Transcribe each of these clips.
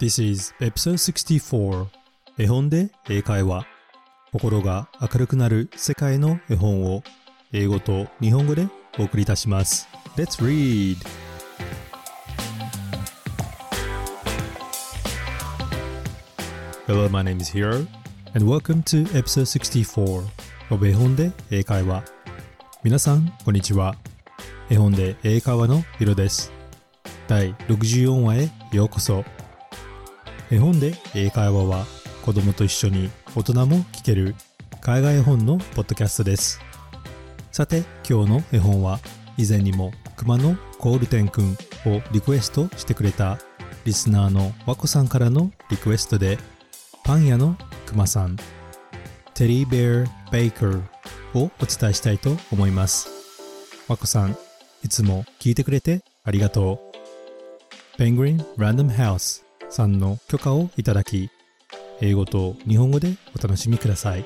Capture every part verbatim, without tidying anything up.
This is episode sixty-four 絵本で英会話。心が明るくなる世界の絵本を英語と日本語でお送りいたします。 Let's read。 Hello, my name is Hiro and welcome to episode sixty-four of 絵本で英会話。皆さんこんにちは。絵本で英会話のヒロです。第ろくじゅうよん話へようこそ。絵本で英会話は子供と一緒に大人も聞ける海外絵本のポッドキャストです。さて今日の絵本は以前にも熊野コールテンくんをリクエストしてくれたリスナーの和子さんからのリクエストで、パン屋の熊さん Teddy Bear Baker をお伝えしたいと思います。和子さんいつも聞いてくれてありがとう。 Penguin Random Houseさんの許可をいただき、英語と日本語でお楽しみください。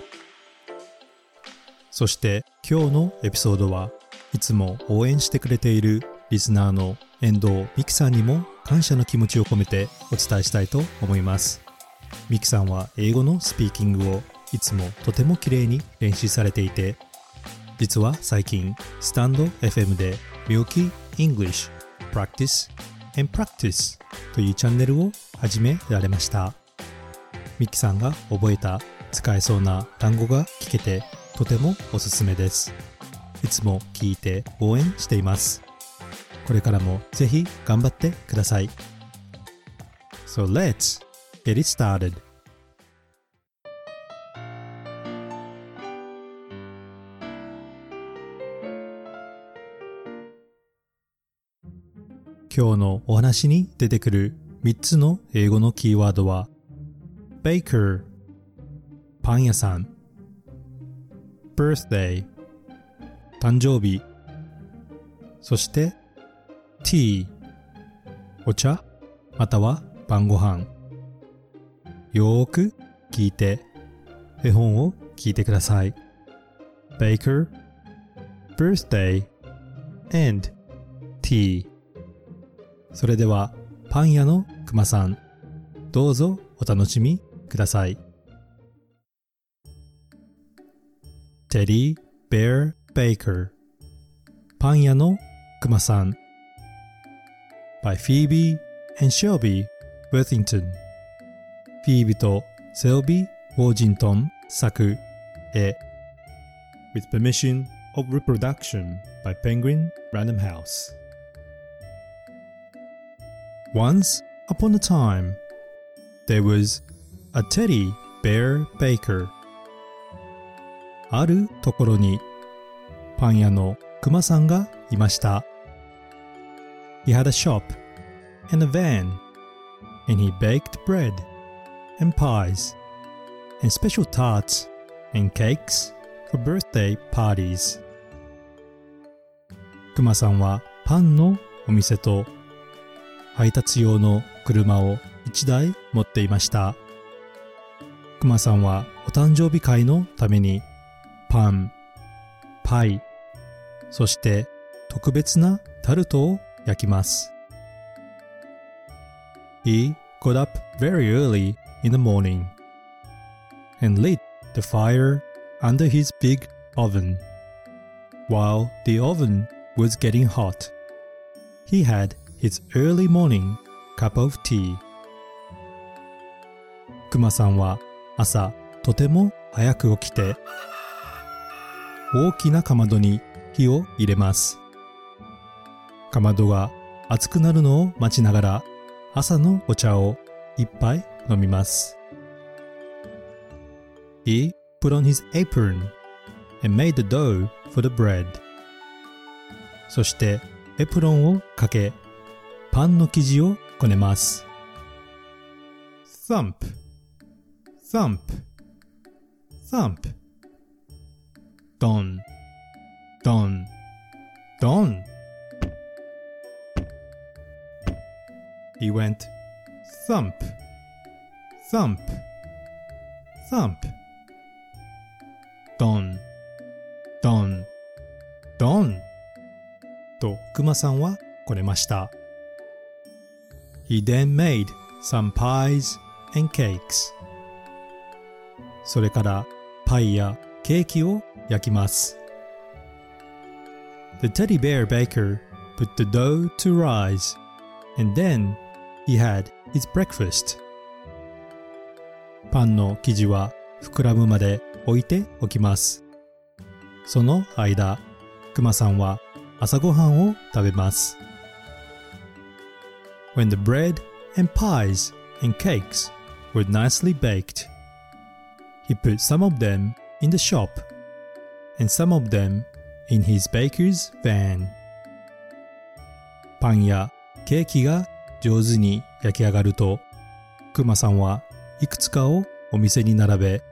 そして今日のエピソードはいつも応援してくれているリスナーの遠藤美希さんにも感謝の気持ちを込めてお伝えしたいと思います。美希さんは英語のスピーキングをいつもとても綺麗に練習されていて、実は最近スタンド エフエム で Milky English Practice and Practiceというチャンネルを始められました。ミキさんが覚えた使えそうな単語が聞けてとてもおすすめです。いつも聞いて応援しています。これからもぜひ頑張ってください。 So let's get it started. 今日のお話に出てくるみっつの英語のキーワードは Baker パン屋さん、 Birthday 誕生日、そして Tea お茶または晩ご飯。よーく聞いて絵本を聞いてください。 Baker Birthday and Tea。 それではパン屋の熊さん、どうぞお楽しみください。 Teddy Bear Baker パン屋の熊さん by Phoebe and Shelby Worthington。 フィービとセルビ・ウォージントン作絵 with permission of reproduction by Penguin Random House。Once upon a time, there was a teddy bear baker. あるところにパン屋のクマさんがいました。He had a shop and a van, and he baked bread and pies and special tarts and cakes for birthday parties. クマさんはパンのお店と配達用の車をいちだい持っていました。クマさんはお誕生日会のためにパン、パイ、そして特別なタルトを焼きます。He got up very early in the morning and lit the fire under his big oven. While the oven was getting hot, he hadHis early morning cup of tea. クマさんは朝とても早く起きて大きなかまどに火を入れます。かまどが熱くなるのを待ちながら朝のお茶を一杯飲みます。He put on his apron and made the dough for the bread. そしてエプロンをかけパンの生地をこねます。Thump, thump, thump. Don, don, don. He went thump, thump, thump. Don, don, don. とクマさんはこねました。He then made some pies and cakes. それからパイやケーキを焼きます。The teddy bear baker put the dough to rise, and then he had his breakfast. パンの生地は膨らむまで置いておきます。その間、クマさんは朝ごはんを食べます。When the bread and pies and cakes were nicely baked, he put some of them in the shop, and some of them in his baker's van. パンやケーキが上手に焼き上がると、クマさんはいくつかをお店に並べ、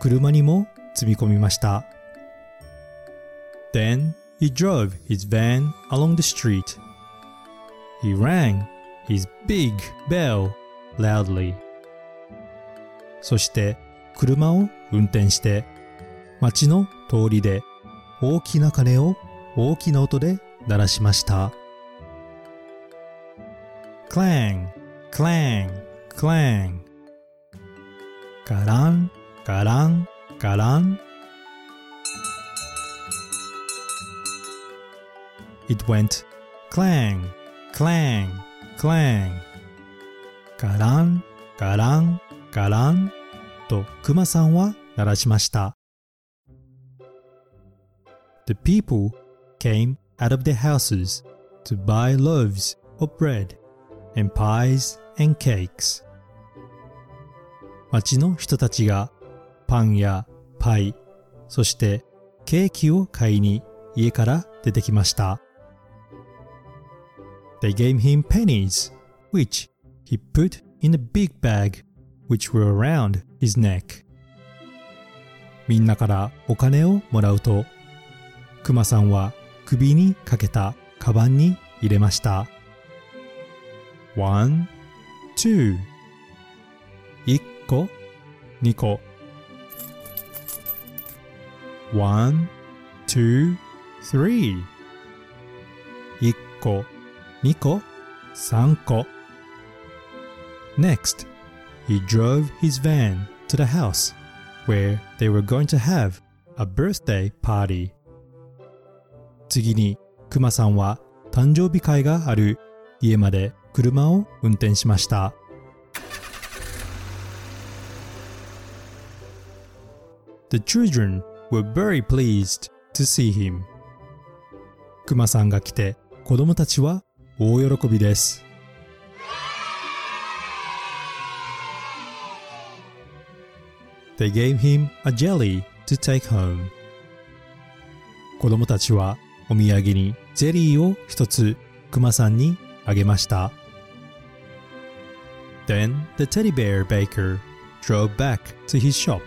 車にも積み込みました。Then he drove his van along the street. He rang his big bell loudly. そして車を運転して街の通りで大きな鐘を大きな音で鳴らしました。Clang, clang, clang. ガラン、ガラン、ガラン。It went clang, clang, clang. ガラン、ガラン、ガランとクマさんは鳴らしました。The people came out of their houses to buy loaves of bread and pies and cakes. 町の人たちがパンやパイ、そしてケーキを買いに家から出てきました。They gave him pennies, which he put in a big bag, which were around his neck. みんなからお金をもらうと、クマさんは首にかけたカバンに入れました。One, two. いっこ、にこ。One, two, three. いっこ、にこ、さんこ。Next, he drove his van to the house where they were going to have a birthday party.次にクマさんは誕生日会がある家まで車を運転しました。The children were very pleased to see him. クマさんが来て子供たちは大喜びです。They gave him a jelly to take home. 子供たちはお土産にゼリーを一つクマさんにあげました。Then the teddy bear baker drove back to his shop,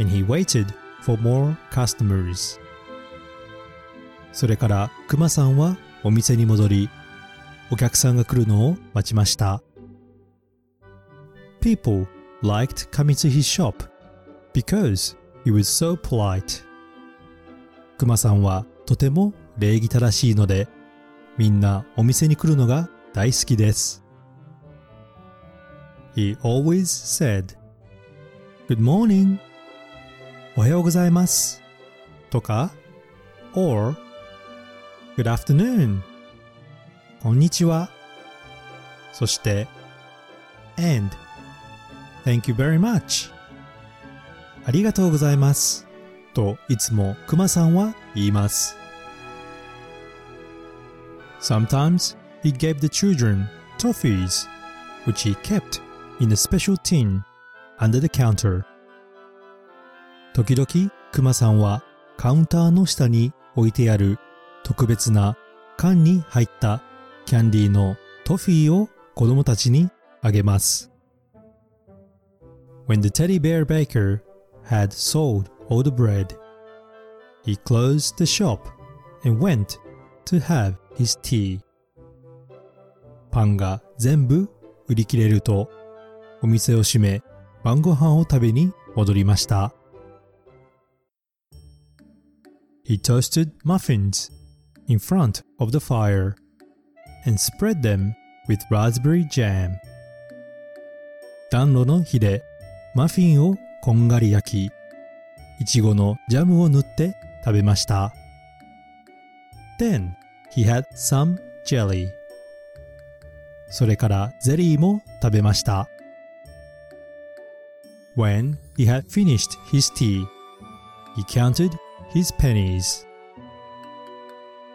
and he waited for more customers. それからクマさんはお店に戻り、お客さんが来るのを待ちました。People liked coming to his shop because he was so polite. クマさんはとても礼儀正しいので、みんなお店に来るのが大好きです。He always said, Good morning! おはようございますとか、or Good afternoon! こんにちは。そして、and Thank you very much! ありがとうございますといつもクマさんは言います。Sometimes he gave the children toffees, which he kept in a special tin under the counter. 時々クマさんはカウンターの下に置いてある特別な缶に入ったキャンディーのトフィーを子供たちにあげます。When the teddy bear baker had sold all the bread, he closed the shop and went to have his tea. パンが全部売り切れると、お店を閉め、晩ご飯を食べに戻りました。He toasted muffins in front of the fire and spread them with raspberry jam 暖炉の火でマフィンをこんがり焼き、いちごのジャムを塗って食べました。Then he had some jelly. それからゼリーも食べました。When he had finished his tea, he counted his pennies.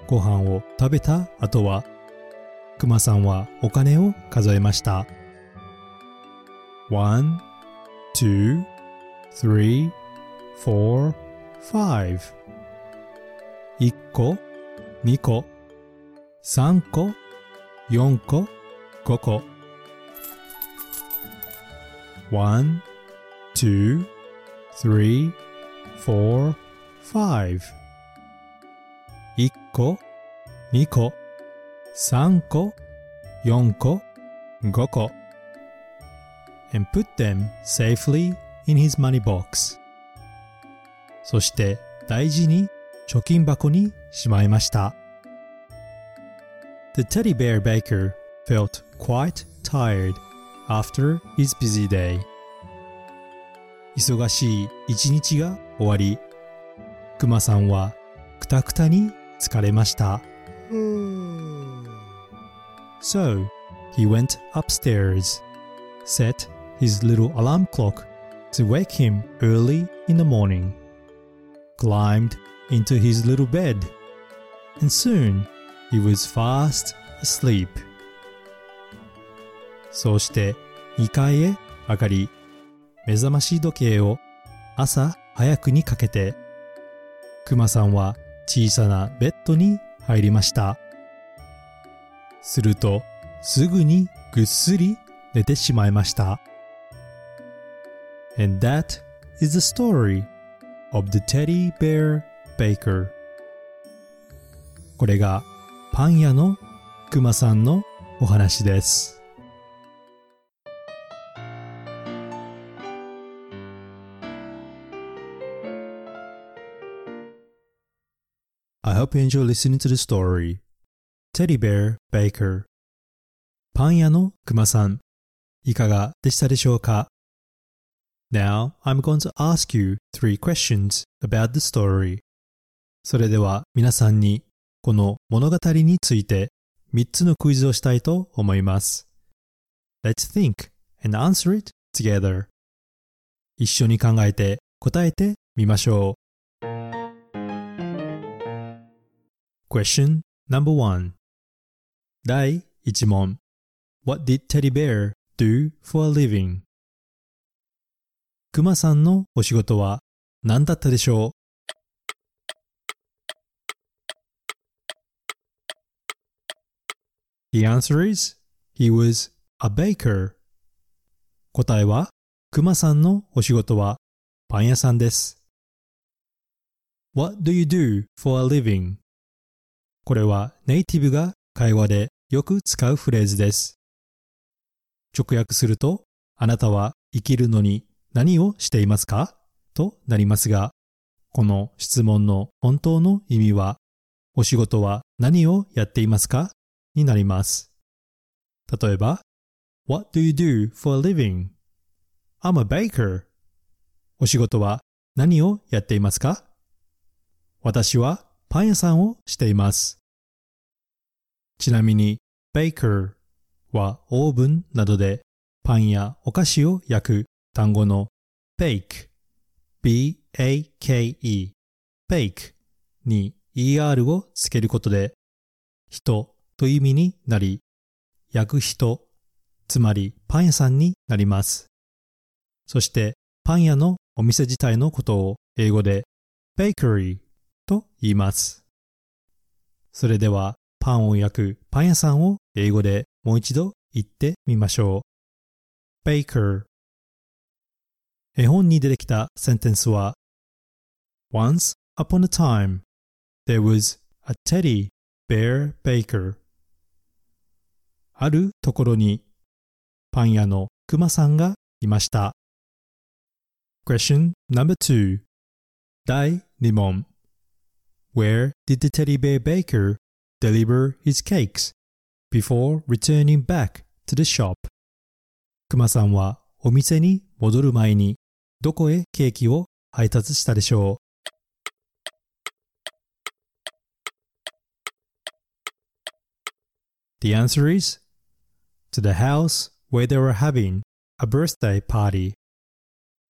ご飯を食べた後は、クマさんはお金を数えました。One, two, three, four, five. いっこ、にこ、さんこ、よんこ、ごこ。One, two, three, four, five. いっこ、にこ、さんこ、よんこ、ごこ and put them safely in his money box. そして大事に貯金箱にしまいました。The teddy bear baker felt quite tired after his busy day. 忙しい一日が終わり、クマさんはくたくたに疲れました。So, he went upstairs, set his little alarm clock to wake him early in the morning, climbed into his little bed, and soon he was fast asleep. そうしてにかいへ上がり、目覚まし時計を朝早くにかけて、クマさんは小さなベッドに入りました。するとすぐにぐっすり寝てしまいました。And that is the story of the Teddy Bear Baker. これがパン屋のクマさんのお話です。I hope you enjoy listening to the story. Teddy Bear Baker. パン屋のクマさん、いかがでしたでしょうか? Now, I'm going to ask you three questions about the story. それでは皆さんにこの物語についてみっつのクイズをしたいと思います。Let's think and answer it together. 一緒に考えて答えてみましょう。Question number one. 第いち問 What did Teddy Bear do for a living? クマさんのお仕事は何だったでしょう? The answer is, he was a baker. 答えは、クマさんのお仕事はパン屋さんです。What do you do for a living?これはネイティブが会話でよく使うフレーズです。直訳すると、あなたは生きるのに何をしていますか?となりますが、この質問の本当の意味は、お仕事は何をやっていますか?になります。例えば、What do you do for a living? I'm a baker. お仕事は何をやっていますか?私はパン屋さんをしています。ちなみに、baker はオーブンなどでパンやお菓子を焼く単語の bake, b-a-k-e, bake に er をつけることで人という意味になり、焼く人、つまりパン屋さんになります。そしてパン屋のお店自体のことを英語で bakery と言います。それでは、パンを焼くパン屋さんを英語でもう一度言ってみましょう。Baker。 絵本に出てきたセンテンスは Once upon a time, there was a teddy bear baker. あるところにパン屋のクマさんがいました。Question number two. 第に問 Where did the teddy bear baker?deliver his cakes before returning back to the shop. クマさんはお店に戻る前にどこへケーキを配達したでしょう。The answer is to the house where they were having a birthday party.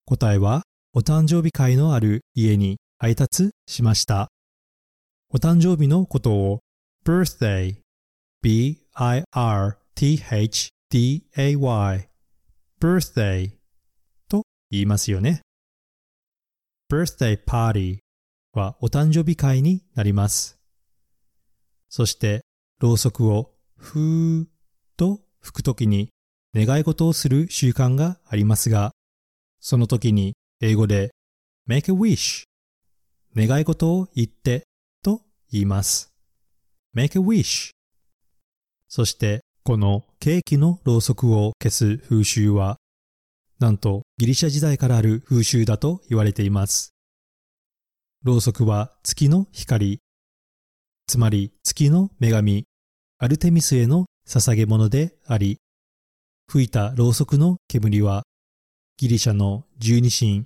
答えはお誕生日会のある家に配達しました。お誕生日のことを birthday, b-i-r-t-h-d-a-y, birthday と言いますよね。birthday party はお誕生日会になります。そしてろうそくをふーと吹くときに願い事をする習慣がありますが、そのときに英語で make a wish 願い事を言ってと言います。 make a wish。 そしてこのケーキのろうそくを消す風習はなんとギリシャ時代からある風習だと言われています。ろうそくは月の光、つまり月の女神アルテミスへの捧げ物であり、吹いたろうそくの煙はギリシャの十二神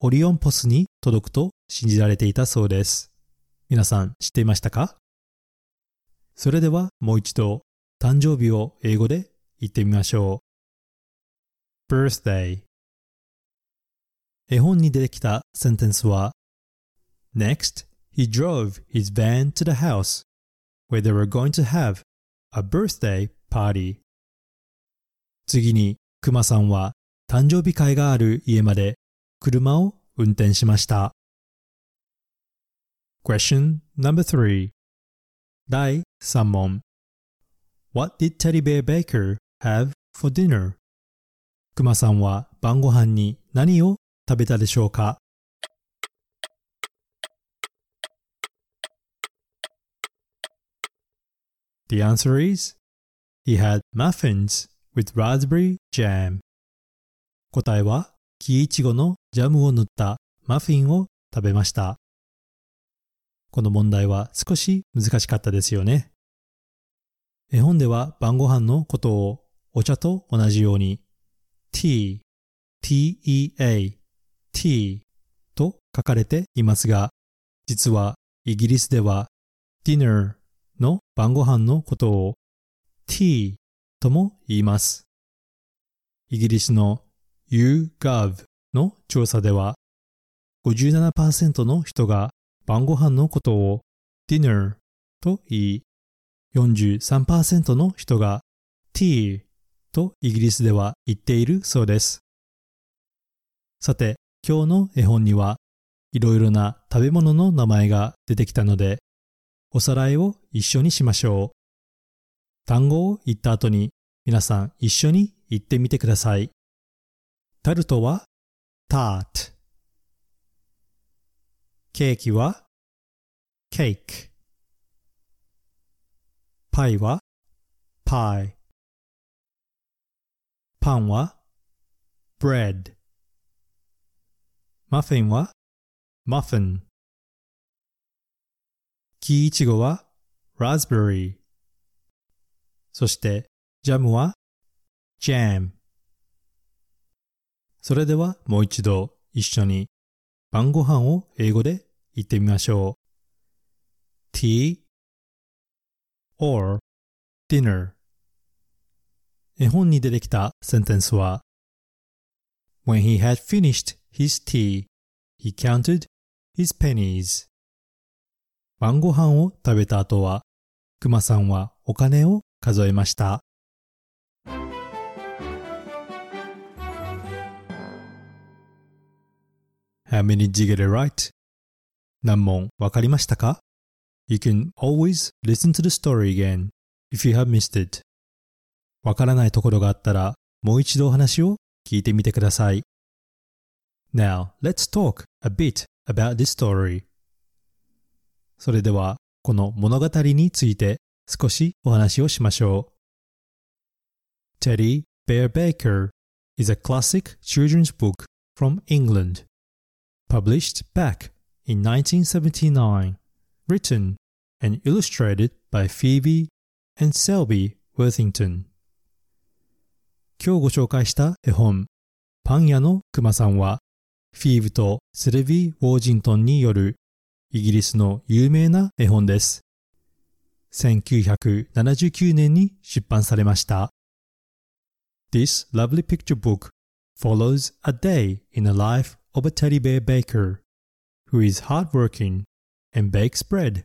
オリオンポスに届くと信じられていたそうです。皆さん知っていましたか？それではもう一度誕生日を英語で言ってみましょう。 Birthday。 絵本に出てきたセンテンスは Next he drove his van to the house where they were going to have a birthday party. 次にクマさんは誕生日会がある家まで車を運転しました。Question number three. 第さん問。 What did Teddy Bear Baker have for dinner? クマさんは晩ご飯に何を食べたでしょうか？The answer is, he had muffins with raspberry jam. 答えは、木いちごのジャムを塗ったマフィンを食べました。この問題は少し難しかったですよね。絵本では晩ご飯のことをお茶と同じように tea, t-e-a, tea と書かれていますが、実はイギリスでは dinnerの晩ご飯のことを tea とも言います。イギリスの YouGov の調査では ごじゅうななパーセント の人が晩ご飯のことを dinner と言い、 よんじゅうさんパーセント の人が tea とイギリスでは言っているそうです。さて、今日の絵本にはいろいろな食べ物の名前が出てきたので、おさらいを一緒にしましょう。単語を言った後に皆さん一緒に言ってみてください。タルトはタート、ケーキはケーキ、パイはパイ、パンはブレッド、マフィンはマフィン、木いちごは raspberry、 そしてジャムは jam。 それではもう一度一緒に晩ご飯を英語で言ってみましょう。 tea or dinner。 絵本に出てきたセンテンスは When he had finished his tea, he counted his pennies。晩ご飯を食べた後は、クマさんはお金を数えました。How many did you get it right? 何問わかりましたか？ You can always listen to the story again if you have missed it. わからないところがあったら、もう一度お話を聞いてみてください。Now, let's talk a bit about this story.それではこの物語について少しお話をしましょう。 Teddy Bear Baker is a classic children's book from England, published back in nineteen seventy-nine, written and illustrated by Phoebe and Selby Worthington. 今日ご紹介した絵本パン屋のクマさんは、フィーブとセルビー・ウォージントンによるイギリスの有名な絵本です。せんきゅうひゃくななじゅうきゅうねんに出版されました。This lovely picture book follows a day in the life of a teddy bear baker, who is hardworking and bakes bread,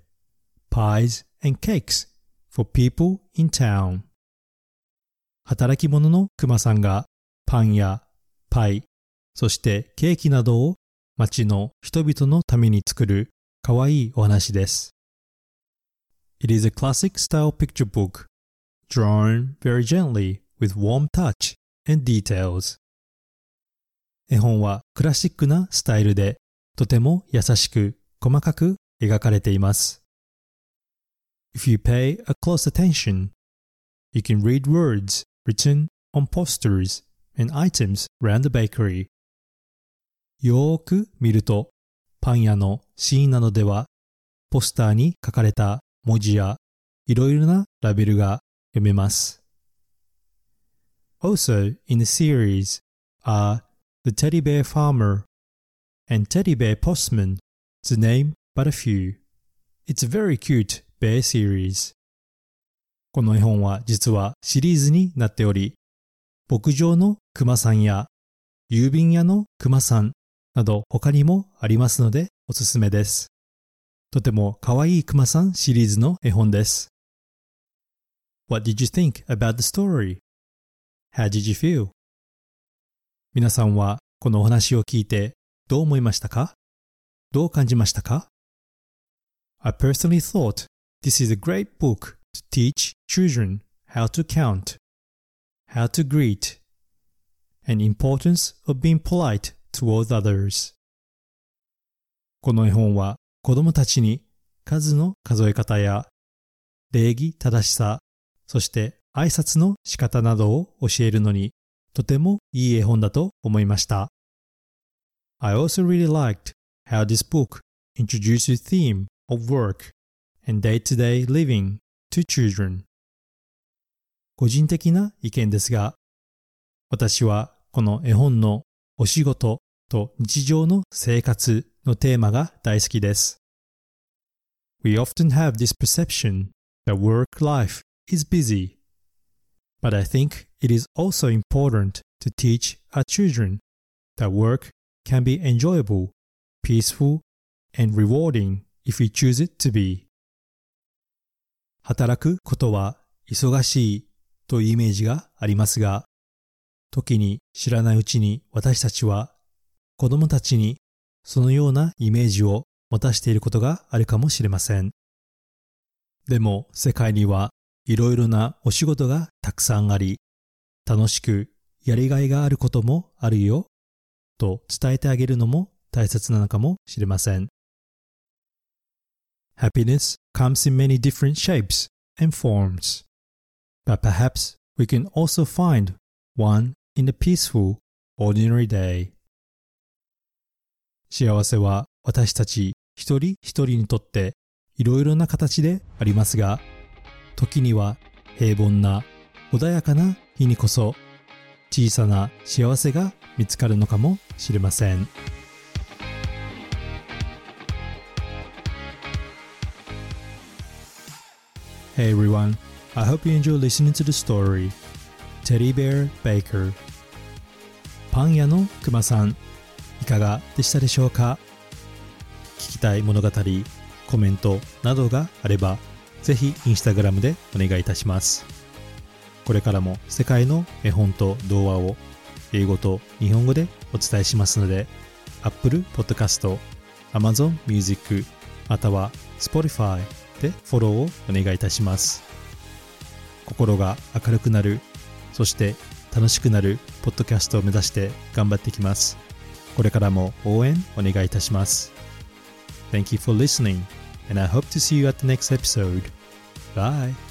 pies and cakes for people in town. 働き者のクマさんがパンやパイ、そしてケーキなどを町の人々のために作るかわいいお話です。It is a classic style picture book, drawn very gently with warm touch and details. 絵本はクラシックなスタイルで、とても優しく細かく描かれています。If you pay a close attention, you can read words written on posters and items round the bakery. よーく見ると、パン屋のシーンなどでは、ポスターに書かれた文字やいろいろなラベルが読めます。Also in the series are the Teddy Bear Farmer and Teddy Bear Postman, to name but a few. It's a very cute bear series. この絵本は実はシリーズになっており、牧場のクマさんや郵便屋のクマさんなど他にもありますのでおすすめです。とてもかわいいクマさんシリーズの絵本です。What did you think about the story? How did you feel? 皆さんはこのお話を聞いてどう思いましたか？どう感じましたか？ I personally thought this is a great book to teach children how to count, how to greet, and the importance of being polite towards others. この絵本は子どもたちに数の数え方や礼儀正しさ、そして挨拶の仕方などを教えるのにとてもいい絵本だと思いました。I also really liked how this book introduced the theme of work and day-to-day living to children. 個人的な意見ですが、私はこの絵本のお仕事と日常の生活のテーマが大好きです。We often have this perception that work life is busy, but I think it is also important to teach our children that work can be enjoyable, peaceful, and rewarding if we choose it to be. 働くことは忙しいというイメージがありますが、時に知らないうちに私たちは子供たちにそのようなイメージを持たしていることがあるかもしれません。でも世界にはいろいろなお仕事がたくさんあり、楽しくやりがいがあることもあるよと伝えてあげるのも大切なのかもしれません。Happiness comes in many different shapes and forms, but perhaps we can also find one in a peaceful, ordinary day.幸せは私たち一人一人にとっていろいろな形でありますが、時には平凡な穏やかな日にこそ小さな幸せが見つかるのかもしれません。Hey everyone, I hope you enjoy listening to the story Teddy Bear Baker パン屋のクマさん、いかがでしたでしょうか？聞きたい物語、コメントなどがあれば、ぜひインスタグラムでお願いいたします。これからも世界の絵本と童話を英語と日本語でお伝えしますので、Apple Podcast、Amazon Music、または Spotify でフォローをお願いいたします。心が明るくなる、そして楽しくなるポッドキャストを目指して頑張ってきます。これからも応援お願いいたします。Thank you for listening, and I hope to see you at the next episode. Bye!